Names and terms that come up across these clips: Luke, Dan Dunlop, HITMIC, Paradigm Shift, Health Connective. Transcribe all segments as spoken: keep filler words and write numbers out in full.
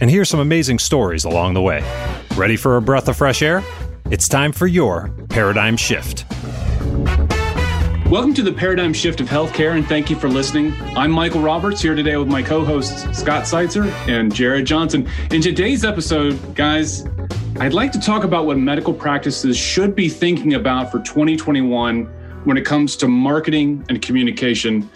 and hear some amazing stories along the way. Ready for a breath of fresh air? It's time for your Paradigm Shift. Welcome to the Paradigm Shift of Healthcare, and thank you for listening. I'm Michael Roberts, here today with my co-hosts Scott Seitzer and Jared Johnson. In today's episode, guys, I'd like to talk about what medical practices should be thinking about for twenty twenty-one when it comes to marketing and communication.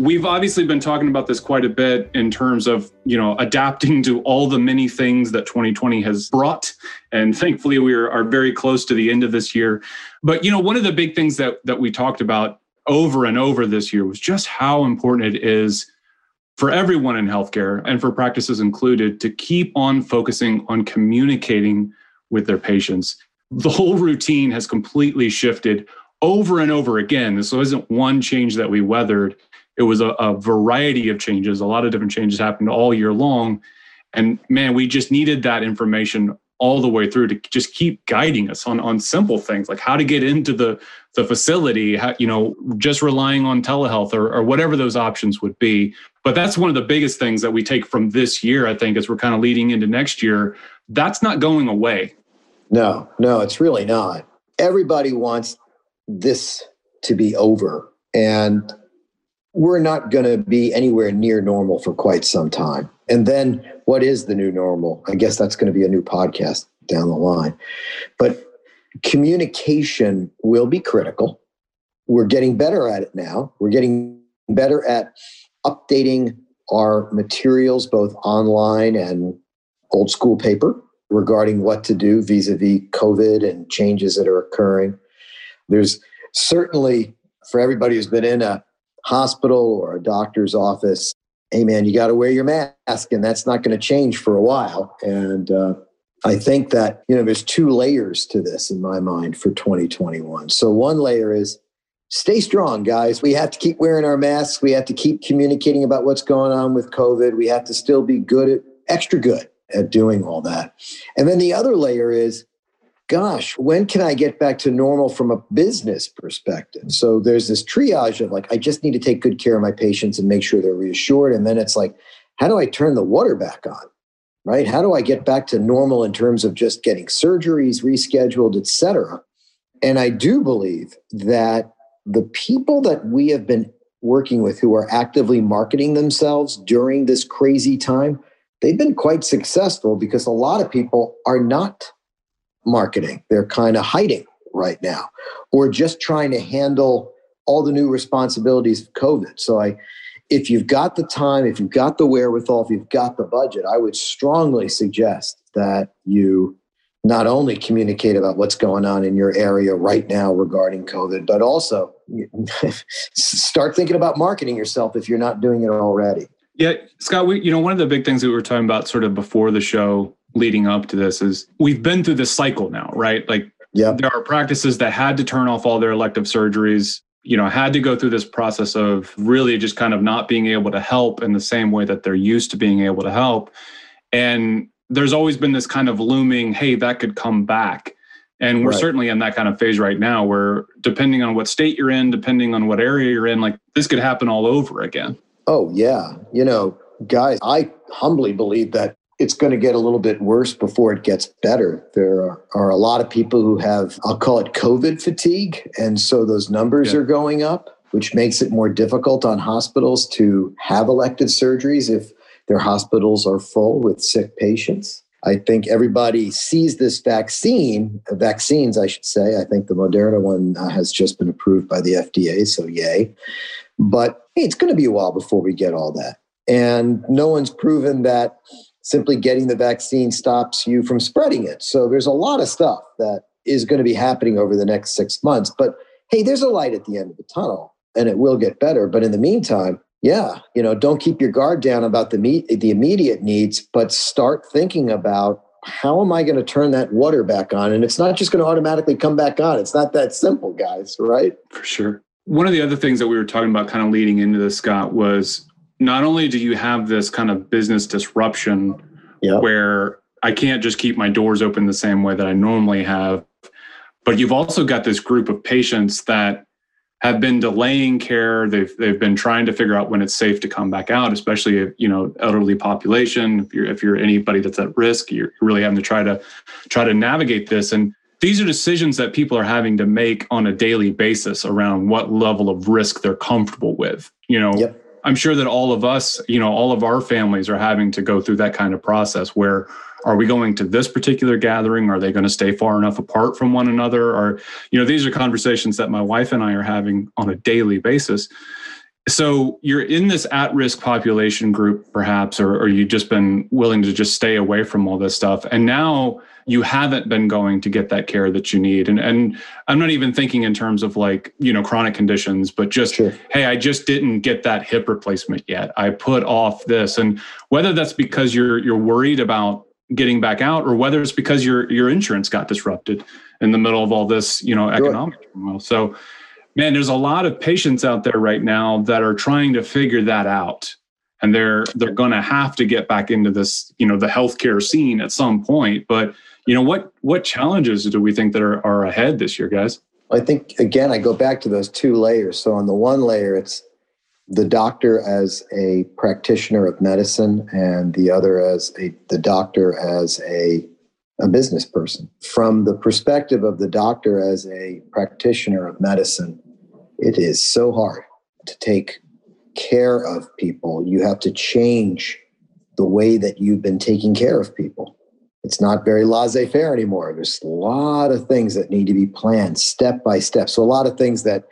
We've obviously been talking about this quite a bit in terms of, you know, adapting to all the many things that twenty twenty has brought. And thankfully, we are, are very close to the end of this year. But, you know, one of the big things that, that we talked about over and over this year was just how important it is for everyone in healthcare and for practices included to keep on focusing on communicating with their patients. The whole routine has completely shifted over and over again. This wasn't one change that we weathered. It was a, a variety of changes. A lot of different changes happened all year long. And man, we just needed that information all the way through to just keep guiding us on, on simple things like how to get into the, the facility, how, you know, just relying on telehealth or, or whatever those options would be. But that's one of the biggest things that we take from this year, I think, as we're kind of leading into next year. That's not going away. No, no, it's really not. Everybody wants this to be over. And we're not going to be anywhere near normal for quite some time. And then what is the new normal? I guess that's going to be a new podcast down the line. But communication will be critical. We're getting better at it now. We're getting better at updating our materials, both online and old school paper, regarding what to do vis-a-vis COVID and changes that are occurring. There's certainly, for everybody who's been in a hospital or a doctor's office, hey man, you got to wear your mask, and that's not going to change for a while. And uh, I think that, you know, there's two layers to this in my mind for twenty twenty-one. So one layer is stay strong, guys. We have to keep wearing our masks. We have to keep communicating about what's going on with COVID. We have to still be good at, extra good at doing all that. And then the other layer is, gosh, when can I get back to normal from a business perspective? So there's this triage of like, I just need to take good care of my patients and make sure they're reassured. And then it's like, how do I turn the water back on, right? How do I get back to normal in terms of just getting surgeries rescheduled, et cetera? And I do believe that the people that we have been working with who are actively marketing themselves during this crazy time, they've been quite successful because a lot of people are not marketing. They're kind of hiding right now, or just trying to handle all the new responsibilities of COVID. So I, if you've got the time, if you've got the wherewithal, if you've got the budget, I would strongly suggest that you not only communicate about what's going on in your area right now regarding COVID, but also start thinking about marketing yourself if you're not doing it already. Yeah, Scott, we, you know, one of the big things that we were talking about sort of before the show leading up to this is we've been through this cycle now, right? Like yep. There are practices that had to turn off all their elective surgeries, you know, had to go through this process of really just kind of not being able to help in the same way that they're used to being able to help. And there's always been this kind of looming, hey, that could come back. And we're right. certainly in that kind of phase right now where depending on what state you're in, depending on what area you're in, like this could happen all over again. Oh, yeah. You know, guys, I humbly believe that it's going to get a little bit worse before it gets better. There are, are a lot of people who have, I'll call it COVID fatigue. And so those numbers yeah. are going up, which makes it more difficult on hospitals to have elective surgeries if their hospitals are full with sick patients. I think everybody sees this vaccine, vaccines, I should say. I think the Moderna one has just been approved by the F D A, so yay. But hey, it's going to be a while before we get all that. And no one's proven that simply getting the vaccine stops you from spreading it. So there's a lot of stuff that is going to be happening over the next six months. But hey, there's a light at the end of the tunnel, and it will get better. But in the meantime, yeah, you know, don't keep your guard down about the meat, the immediate needs, but start thinking about, how am I going to turn that water back on? And it's not just going to automatically come back on. It's not that simple, guys, right? For sure. One of the other things that we were talking about kind of leading into this, Scott, was not only do you have this kind of business disruption, yep, where I can't just keep my doors open the same way that I normally have, but you've also got this group of patients that have been delaying care. They've they've been trying to figure out when it's safe to come back out, especially if, you know, elderly population. If you're if you're anybody that's at risk, you're really having to try to try to navigate this. And these are decisions that people are having to make on a daily basis around what level of risk they're comfortable with. You know, yep. I'm sure that all of us, you know, all of our families are having to go through that kind of process where, are we going to this particular gathering? Are they going to stay far enough apart from one another? Or, you know, these are conversations that my wife and I are having on a daily basis. So you're in this at-risk population group, perhaps, or, or you've just been willing to just stay away from all this stuff. And now you haven't been going to get that care that you need. And and I'm not even thinking in terms of like, you know, chronic conditions, but just, sure, hey, I just didn't get that hip replacement yet. I put off this. And whether that's because you're you're worried about getting back out, or whether it's because your your insurance got disrupted in the middle of all this, you know, economic turmoil. So, man, there's a lot of patients out there right now that are trying to figure that out, and they're they're going to have to get back into this, you know, the healthcare scene at some point. But, you know, what what challenges do we think that are are ahead this year, guys? I think again, I go back to those two layers. So on the one layer, it's the doctor as a practitioner of medicine, and the other as a, the doctor as a, a business person. From the perspective of the doctor as a practitioner of medicine, it is so hard to take care of people. You have to change the way that you've been taking care of people. It's not very laissez-faire anymore. There's a lot of things that need to be planned step by step. So a lot of things that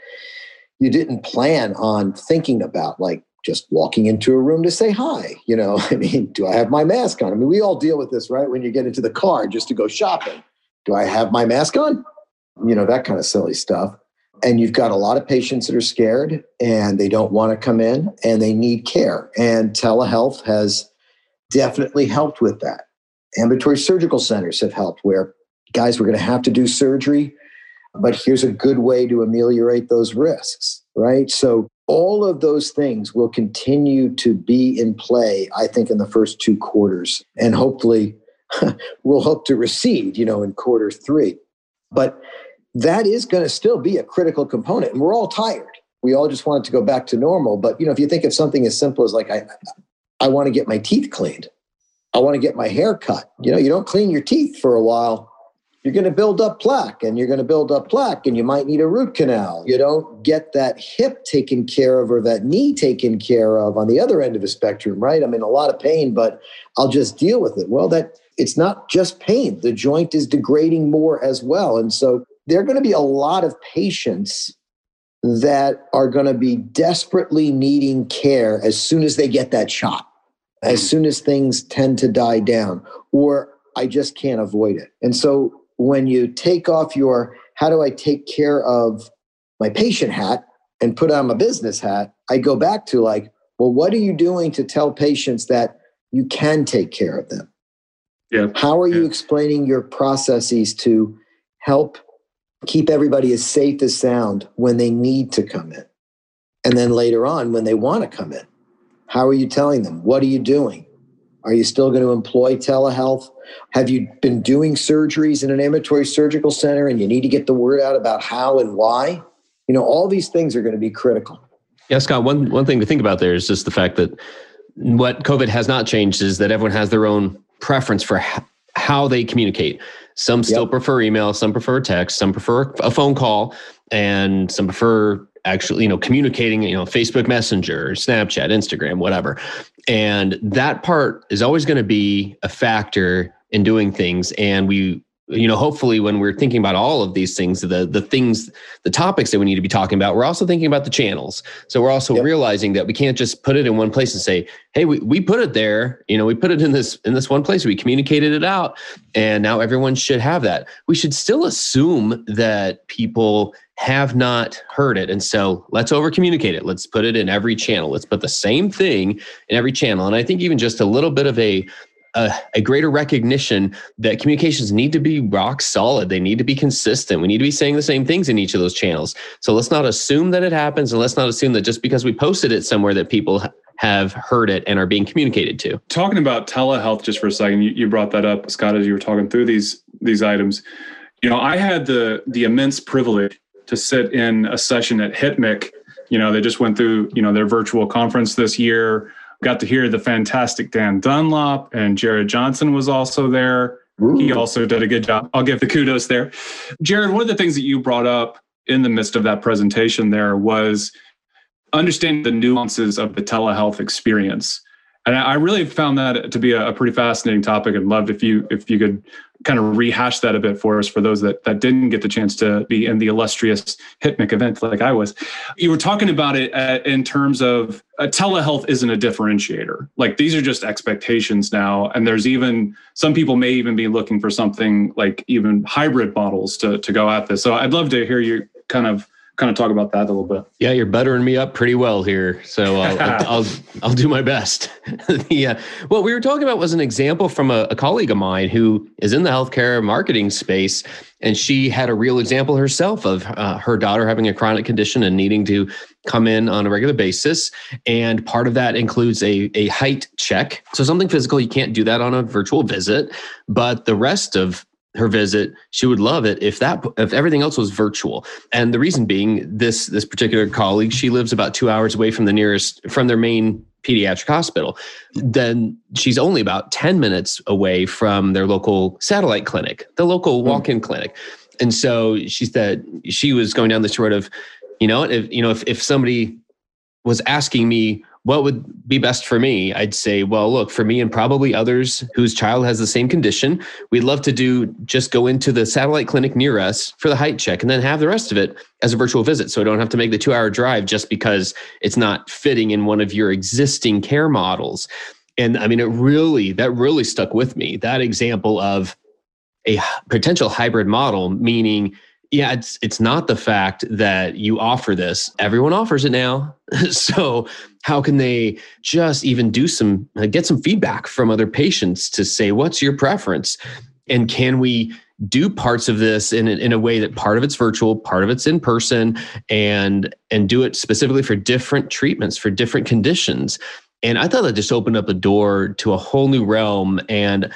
you didn't plan on thinking about, like just walking into a room to say hi. You know, I mean, do I have my mask on? I mean, we all deal with this, right? When you get into the car just to go shopping, do I have my mask on? You know, that kind of silly stuff. And you've got a lot of patients that are scared and they don't want to come in and they need care. And telehealth has definitely helped with that. Ambulatory surgical centers have helped where, guys, we're going to have to do surgery, but here's a good way to ameliorate those risks, right? So all of those things will continue to be in play, I think, in the first two quarters. And hopefully we'll hope to recede, you know, in quarter three. But that is going to still be a critical component. And we're all tired. We all just want it to go back to normal. But, you know, if you think of something as simple as like, I, I want to get my teeth cleaned. I want to get my hair cut. You know, you don't clean your teeth for a while. You're going to build up plaque and you're going to build up plaque and you might need a root canal. You don't get that hip taken care of or that knee taken care of on the other end of the spectrum, right? I'm in a lot of pain, but I'll just deal with it. Well, that it's not just pain. The joint is degrading more as well. And so there are going to be a lot of patients that are going to be desperately needing care as soon as they get that shot, as soon as things tend to die down, or I just can't avoid it. And so when you take off your, how do I take care of my patient hat and put on my business hat, I go back to like, well, what are you doing to tell patients that you can take care of them? Yeah. How are yeah. you explaining your processes to help keep everybody as safe as sound when they need to come in? And then later on, when they want to come in, how are you telling them? What are you doing? Are you still going to employ telehealth? Have you been doing surgeries in an ambulatory surgical center and you need to get the word out about how and why? You know, all these things are going to be critical. Yeah, Scott, one, one thing to think about there is just the fact that what COVID has not changed is that everyone has their own preference for h- how they communicate. Some still yep. prefer email, some prefer text, some prefer a phone call, and some prefer actually, you know, communicating, you know, Facebook Messenger, Snapchat, Instagram, whatever. And that part is always going to be a factor in doing things. And we, you know, hopefully when we're thinking about all of these things, the the things, the topics that we need to be talking about, we're also thinking about the channels. So we're also yep. realizing that we can't just put it in one place and say, hey, we, we put it there, you know, we put it in this, in this one place, we communicated it out, and now everyone should have that. We should still assume that people have not heard it. And so let's over communicate it. Let's put it in every channel. Let's put the same thing in every channel. And I think even just a little bit of a A, a greater recognition that communications need to be rock solid. They need to be consistent. We need to be saying the same things in each of those channels. So let's not assume that it happens, and let's not assume that just because we posted it somewhere that people have heard it and are being communicated to. Talking about telehealth just for a second, you, you brought that up, Scott, as you were talking through these these items. You know, I had the the immense privilege to sit in a session at HITMIC. You know, they just went through, you know, their virtual conference this year. Got to hear the fantastic Dan Dunlop, and Jared Johnson was also there. Ooh. He also did a good job. I'll give the kudos there. Jared, one of the things that you brought up in the midst of that presentation there was understanding the nuances of the telehealth experience. And I really found that to be a pretty fascinating topic, and loved if you if you could kind of rehash that a bit for us, for those that, that didn't get the chance to be in the illustrious HITMIC event like I was. You were talking about it uh, in terms of uh, telehealth isn't a differentiator. Like, these are just expectations now. And there's even, some people may even be looking for something like even hybrid models to, to go at this. So I'd love to hear you kind of kind of talk about that a little bit. Yeah, you're buttering me up pretty well here, so I'll I'll, I'll I'll do my best. Yeah, what we were talking about was an example from a, a colleague of mine who is in the healthcare marketing space, and she had a real example herself of uh, her daughter having a chronic condition and needing to come in on a regular basis. And part of that includes a, a height check. So something physical, you can't do that on a virtual visit, but the rest of her visit, she would love it if that if everything else was virtual. And the reason being, this this particular colleague, she lives about two hours away from the nearest from their main pediatric hospital. Then she's only about ten minutes away from their local satellite clinic, the local walk-in clinic. And so she said she was going down this road of, you know, if you know if if somebody was asking me what would be best for me, I'd say, well, look, for me and probably others whose child has the same condition, we'd love to do just go into the satellite clinic near us for the height check and then have the rest of it as a virtual visit. So I don't have to make the two hour drive just because it's not fitting in one of your existing care models. And I mean, it really, that really stuck with me, that example of a potential hybrid model, meaning, yeah, it's it's not the fact that you offer this. Everyone offers it now. So how can they just even do some, get some feedback from other patients to say, what's your preference? And can we do parts of this in, in a way that part of it's virtual, part of it's in person, and and do it specifically for different treatments, for different conditions? And I thought that just opened up a door to a whole new realm. And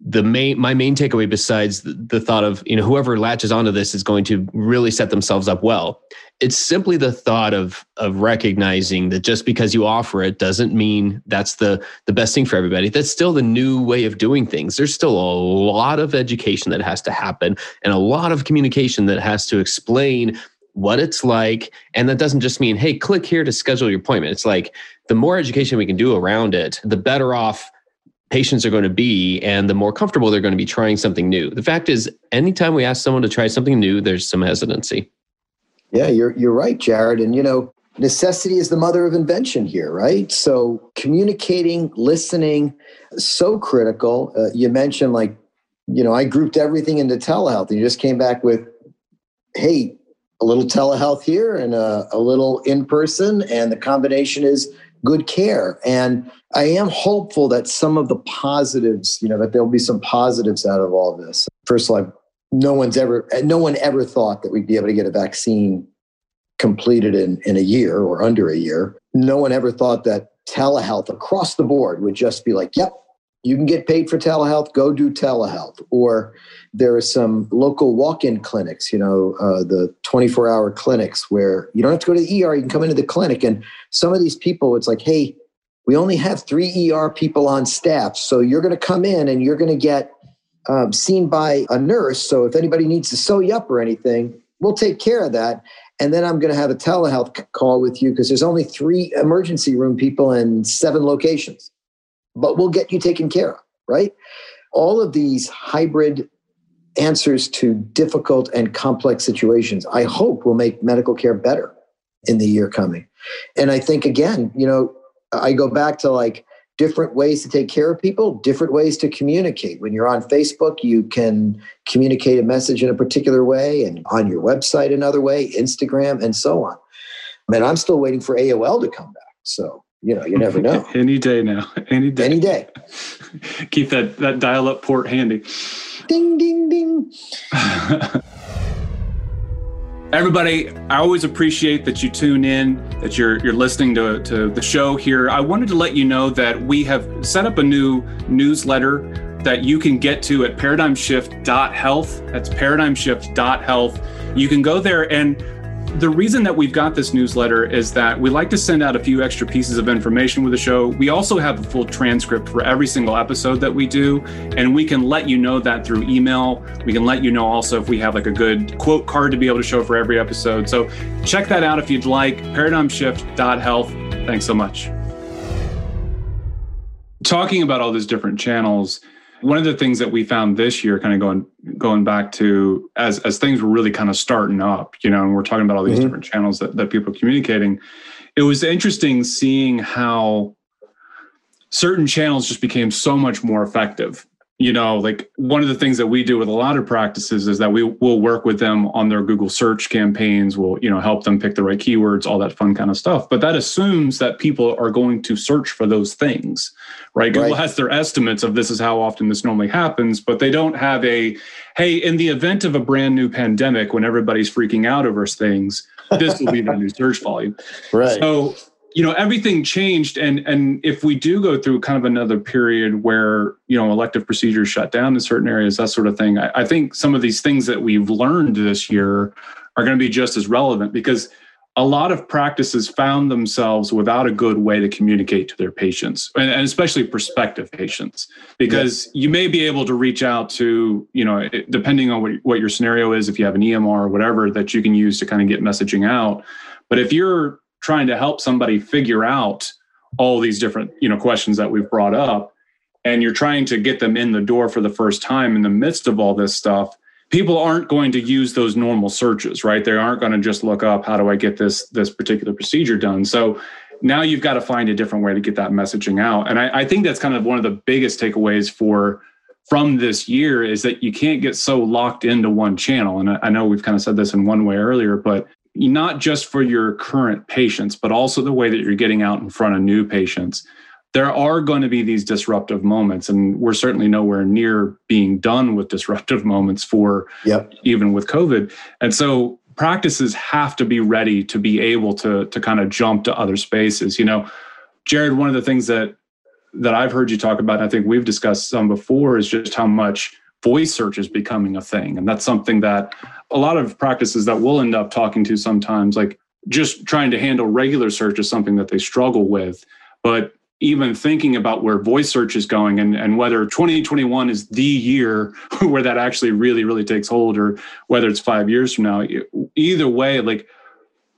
The main, my main takeaway, besides the, the thought of, you know, whoever latches onto this is going to really set themselves up well, it's simply the thought of of recognizing that just because you offer it doesn't mean that's the the best thing for everybody. That's still the new way of doing things. There's still a lot of education that has to happen and a lot of communication that has to explain what it's like. And that doesn't just mean, hey, click here to schedule your appointment. It's like, the more education we can do around it, the better off patients are going to be, and the more comfortable they're going to be trying something new. The fact is, anytime we ask someone to try something new, there's some hesitancy. Yeah, you're you're right, Jared. And, you know, necessity is the mother of invention here, right? So communicating, listening, so critical. Uh, you mentioned, like, you know, I grouped everything into telehealth, and you just came back with, hey, a little telehealth here and a, a little in person, and the combination is good care. And I am hopeful that some of the positives, you know, that there'll be some positives out of all of this. First of all, no one's ever, no one ever thought that we'd be able to get a vaccine completed in, in a year or under a year. No one ever thought that telehealth across the board would just be like, yep, you can get paid for telehealth, go do telehealth. Or there are some local walk-in clinics, you know, uh, the twenty-four hour clinics where you don't have to go to the E R, you can come into the clinic. And some of these people, it's like, hey, we only have three E R people on staff. So you're going to come in and you're going to get um, seen by a nurse. So if anybody needs to sew you up or anything, we'll take care of that. And then I'm going to have a telehealth call with you because there's only three emergency room people in seven locations. But we'll get you taken care of, right? All of these hybrid answers to difficult and complex situations, I hope, will make medical care better in the year coming. And I think, again, you know, I go back to, like, different ways to take care of people, different ways to communicate. When you're on Facebook, you can communicate a message in a particular way, and on your website another way, Instagram, and so on. I mean, I'm still waiting for A O L to come back. So, you know, you never know. Any day now. Any day. Any day. Keep that, that dial-up port handy. Ding, ding, ding. Everybody, I always appreciate that you tune in, that you're you're listening to, to the show here. I wanted to let you know that we have set up a new newsletter that you can get to at paradigm shift dot health. That's paradigm shift dot health. You can go there, and the reason that we've got this newsletter is that we like to send out a few extra pieces of information with the show. We also have a full transcript for every single episode that we do, and we can let you know that through email. We can let you know also if we have like a good quote card to be able to show for every episode. So check that out if you'd like, paradigm shift dot health. Thanks so much. Talking about all these different channels, one of the things that we found this year, kind of going going back to as as things were really kind of starting up, you know, and we're talking about all these mm-hmm. different channels that, that people are communicating, it was interesting seeing how certain channels just became so much more effective. You know, like one of the things that we do with a lot of practices is that we will work with them on their Google search campaigns. We'll, you know, help them pick the right keywords, all that fun kind of stuff. But that assumes that people are going to search for those things, right? right. Google has their estimates of this is how often this normally happens, but they don't have a, hey, in the event of a brand new pandemic, when everybody's freaking out over things, this will be the new search volume. Right. So, you know, everything changed. And and if we do go through kind of another period where, you know, elective procedures shut down in certain areas, that sort of thing, I, I think some of these things that we've learned this year are going to be just as relevant, because a lot of practices found themselves without a good way to communicate to their patients, and, and especially prospective patients, because yes. you may be able to reach out to, you know, depending on what, what your scenario is, if you have an E M R or whatever that you can use to kind of get messaging out. But if you're trying to help somebody figure out all these different, you know, questions that we've brought up, and you're trying to get them in the door for the first time in the midst of all this stuff, people aren't going to use those normal searches, right? They aren't going to just look up, how do I get this, this particular procedure done? So now you've got to find a different way to get that messaging out. And I, I think that's kind of one of the biggest takeaways for from this year, is that you can't get so locked into one channel. And I, I know we've kind of said this in one way earlier, but not just for your current patients, but also the way that you're getting out in front of new patients. There are going to be these disruptive moments, and we're certainly nowhere near being done with disruptive moments for yep. even with COVID. And so practices have to be ready to be able to, to kind of jump to other spaces. You know, Jared, one of the things that, that I've heard you talk about, and I think we've discussed some before, is just how much voice search is becoming a thing. And that's something that a lot of practices that we'll end up talking to sometimes, like just trying to handle regular search is something that they struggle with. But even thinking about where voice search is going, and, and whether twenty twenty-one is the year where that actually really, really takes hold, or whether it's five years from now, either way, like,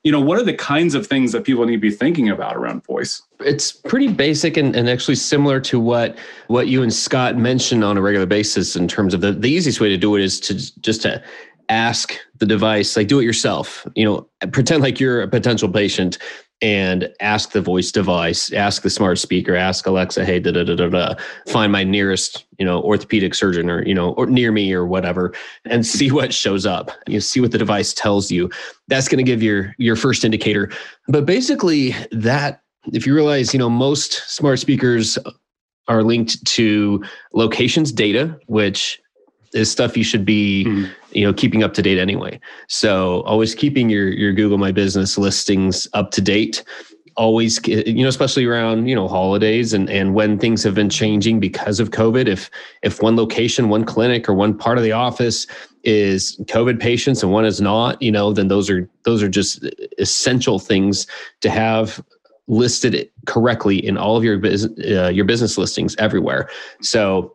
you know, what are the kinds of things that people need to be thinking about around voice? It's pretty basic, and, and actually similar to what, what you and Scott mentioned on a regular basis, in terms of the, the easiest way to do it is to just to ask the device, like do it yourself, you know, pretend like you're a potential patient and ask the voice device, ask the smart speaker, ask Alexa, hey, da da da da da, find my nearest, you know, orthopedic surgeon, or, you know, or near me or whatever, and see what shows up. You see what the device tells you. That's going to give your, your first indicator. But basically that, if you realize, you know, most smart speakers are linked to locations data, which is stuff you should be, hmm. you know, keeping up to date anyway. So always keeping your, your Google My Business listings up to date, always, you know, especially around, you know, holidays and, and when things have been changing because of COVID. If, if one location, one clinic, or one part of the office is COVID patients and one is not, you know, then those are, those are just essential things to have listed correctly in all of your business, uh, your business listings everywhere. So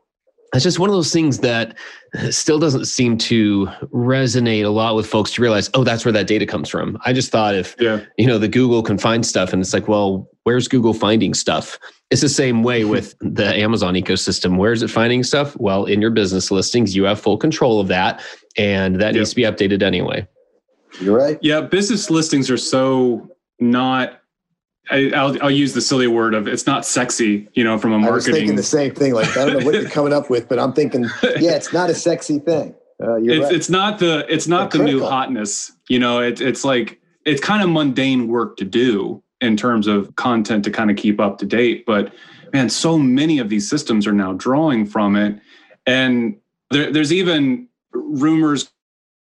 that's just one of those things that still doesn't seem to resonate a lot with folks to realize, oh, that's where that data comes from. I just thought if, yeah. you know, the Google can find stuff, and it's like, well, where's Google finding stuff? It's the same way with the Amazon ecosystem. Where is it finding stuff? Well, in your business listings, you have full control of that, and that yep. needs to be updated anyway. You're right. Yeah. Business listings are so not I, I'll, I'll use the silly word of it's not sexy, you know, from a marketing. I was thinking the same thing. Like, I don't know what you're coming up with, but I'm thinking, yeah, it's not a sexy thing. Uh, you're it's, right. It's not the, it's not the new hotness, you know, it, it's like, it's kind of mundane work to do in terms of content to kind of keep up to date. But man, so many of these systems are now drawing from it. And there, there's even rumors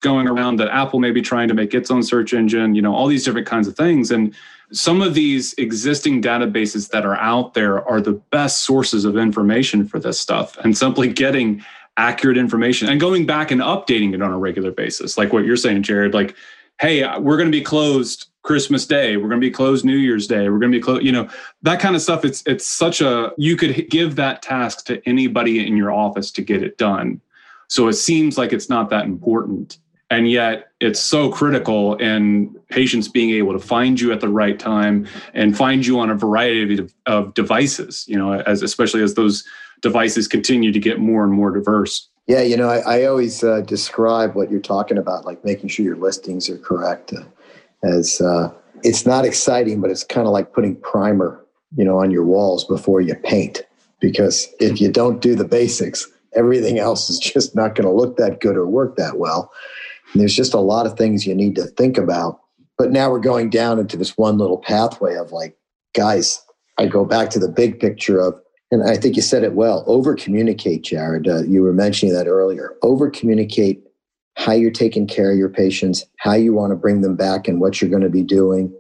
going around that Apple may be trying to make its own search engine, you know, all these different kinds of things. And some of these existing databases that are out there are the best sources of information for this stuff, and simply getting accurate information and going back and updating it on a regular basis. Like what you're saying, Jared, like, hey, we're going to be closed Christmas Day. We're going to be closed New Year's Day. We're going to be closed, you know, that kind of stuff. It's it's such a, you could give that task to anybody in your office to get it done. So it seems like it's not that important. And yet it's so critical in patients being able to find you at the right time and find you on a variety of, of devices, you know, as especially as those devices continue to get more and more diverse. Yeah, you know, I, I always uh, describe what you're talking about, like making sure your listings are correct uh, as uh, it's not exciting, but it's kind of like putting primer, you know, on your walls before you paint, because if you don't do the basics, everything else is just not going to look that good or work that well. And there's just a lot of things you need to think about. But now we're going down into this one little pathway of like, guys, I go back to the big picture of, and I think you said it well, over-communicate, Jared. Uh, you were mentioning that earlier. Over-communicate how you're taking care of your patients, how you want to bring them back, and what you're going to be doing.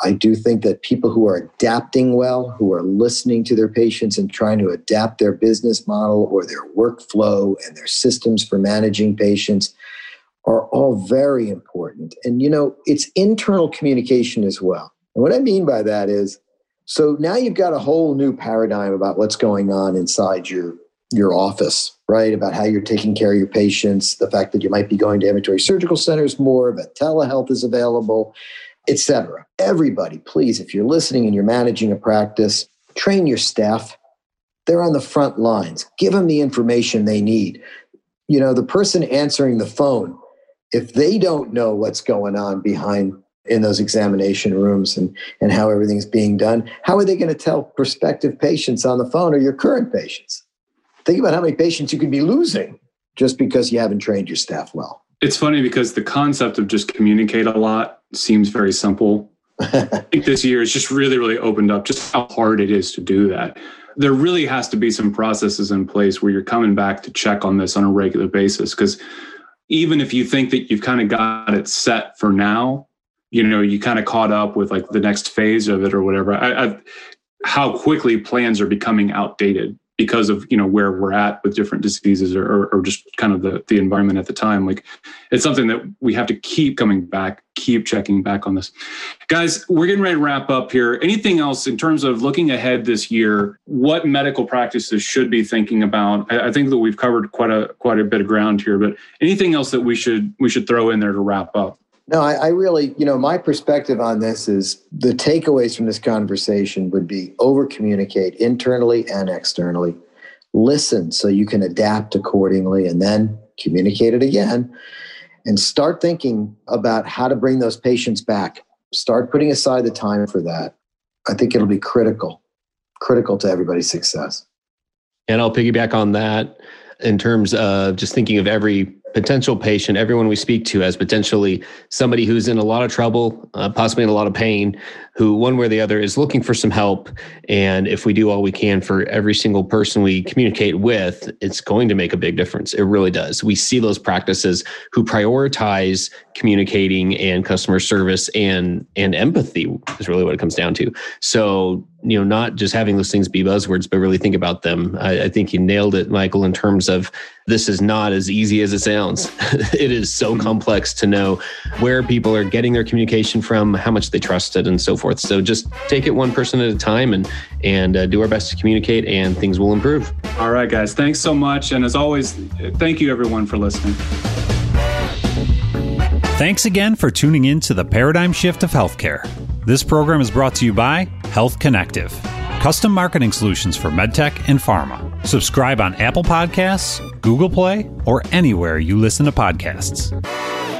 I do think that people who are adapting well, who are listening to their patients and trying to adapt their business model or their workflow and their systems for managing patients are all very important. And, you know, it's internal communication as well. And what I mean by that is, so now you've got a whole new paradigm about what's going on inside your, your office, right? About how you're taking care of your patients, the fact that you might be going to ambulatory surgical centers more, but telehealth is available, et cetera. Everybody, please, if you're listening and you're managing a practice, train your staff. They're on the front lines. Give them the information they need. You know, the person answering the phone, if they don't know what's going on behind in those examination rooms and, and how everything's being done, how are they going to tell prospective patients on the phone or your current patients? Think about how many patients you could be losing just because you haven't trained your staff well. It's funny because the concept of just communicate a lot seems very simple. I think this year has just really, really opened up just how hard it is to do that. There really has to be some processes in place where you're coming back to check on this on a regular basis, because even if you think that you've kind of got it set for now, you know, you kind of caught up with like the next phase of it or whatever. I, I, how quickly plans are becoming outdated because of, you know, where we're at with different diseases or, or, or just kind of the, the environment at the time. Like, it's something that we have to keep coming back, keep checking back on this. Guys, we're getting ready to wrap up here. Anything else in terms of looking ahead this year, what medical practices should be thinking about? I, I think that we've covered quite a quite a bit of ground here, but anything else that we should we should throw in there to wrap up? No, I, I really, you know, my perspective on this is the takeaways from this conversation would be over-communicate internally and externally. Listen so you can adapt accordingly, and then communicate it again. And start thinking about how to bring those patients back. Start putting aside the time for that. I think it'll be critical, critical to everybody's success. And I'll piggyback on that in terms of just thinking of every potential patient, everyone we speak to as potentially somebody who's in a lot of trouble, uh, possibly in a lot of pain, who one way or the other is looking for some help. And if we do all we can for every single person we communicate with, it's going to make a big difference. It really does. We see those practices who prioritize communicating and customer service and, and empathy is really what it comes down to. So, you know, not just having those things be buzzwords, but really think about them. I, I think you nailed it, Michael, in terms of this is not as easy as it sounds. It is so complex to know where people are getting their communication from, how much they trust it, and so forth. So just take it one person at a time and, and uh, do our best to communicate, and things will improve. All right, guys. Thanks so much. And as always, thank you everyone for listening. Thanks again for tuning in to the Paradigm Shift of Healthcare. This program is brought to you by Health Connective, custom marketing solutions for medtech and pharma. Subscribe on Apple Podcasts, Google Play, or anywhere you listen to podcasts.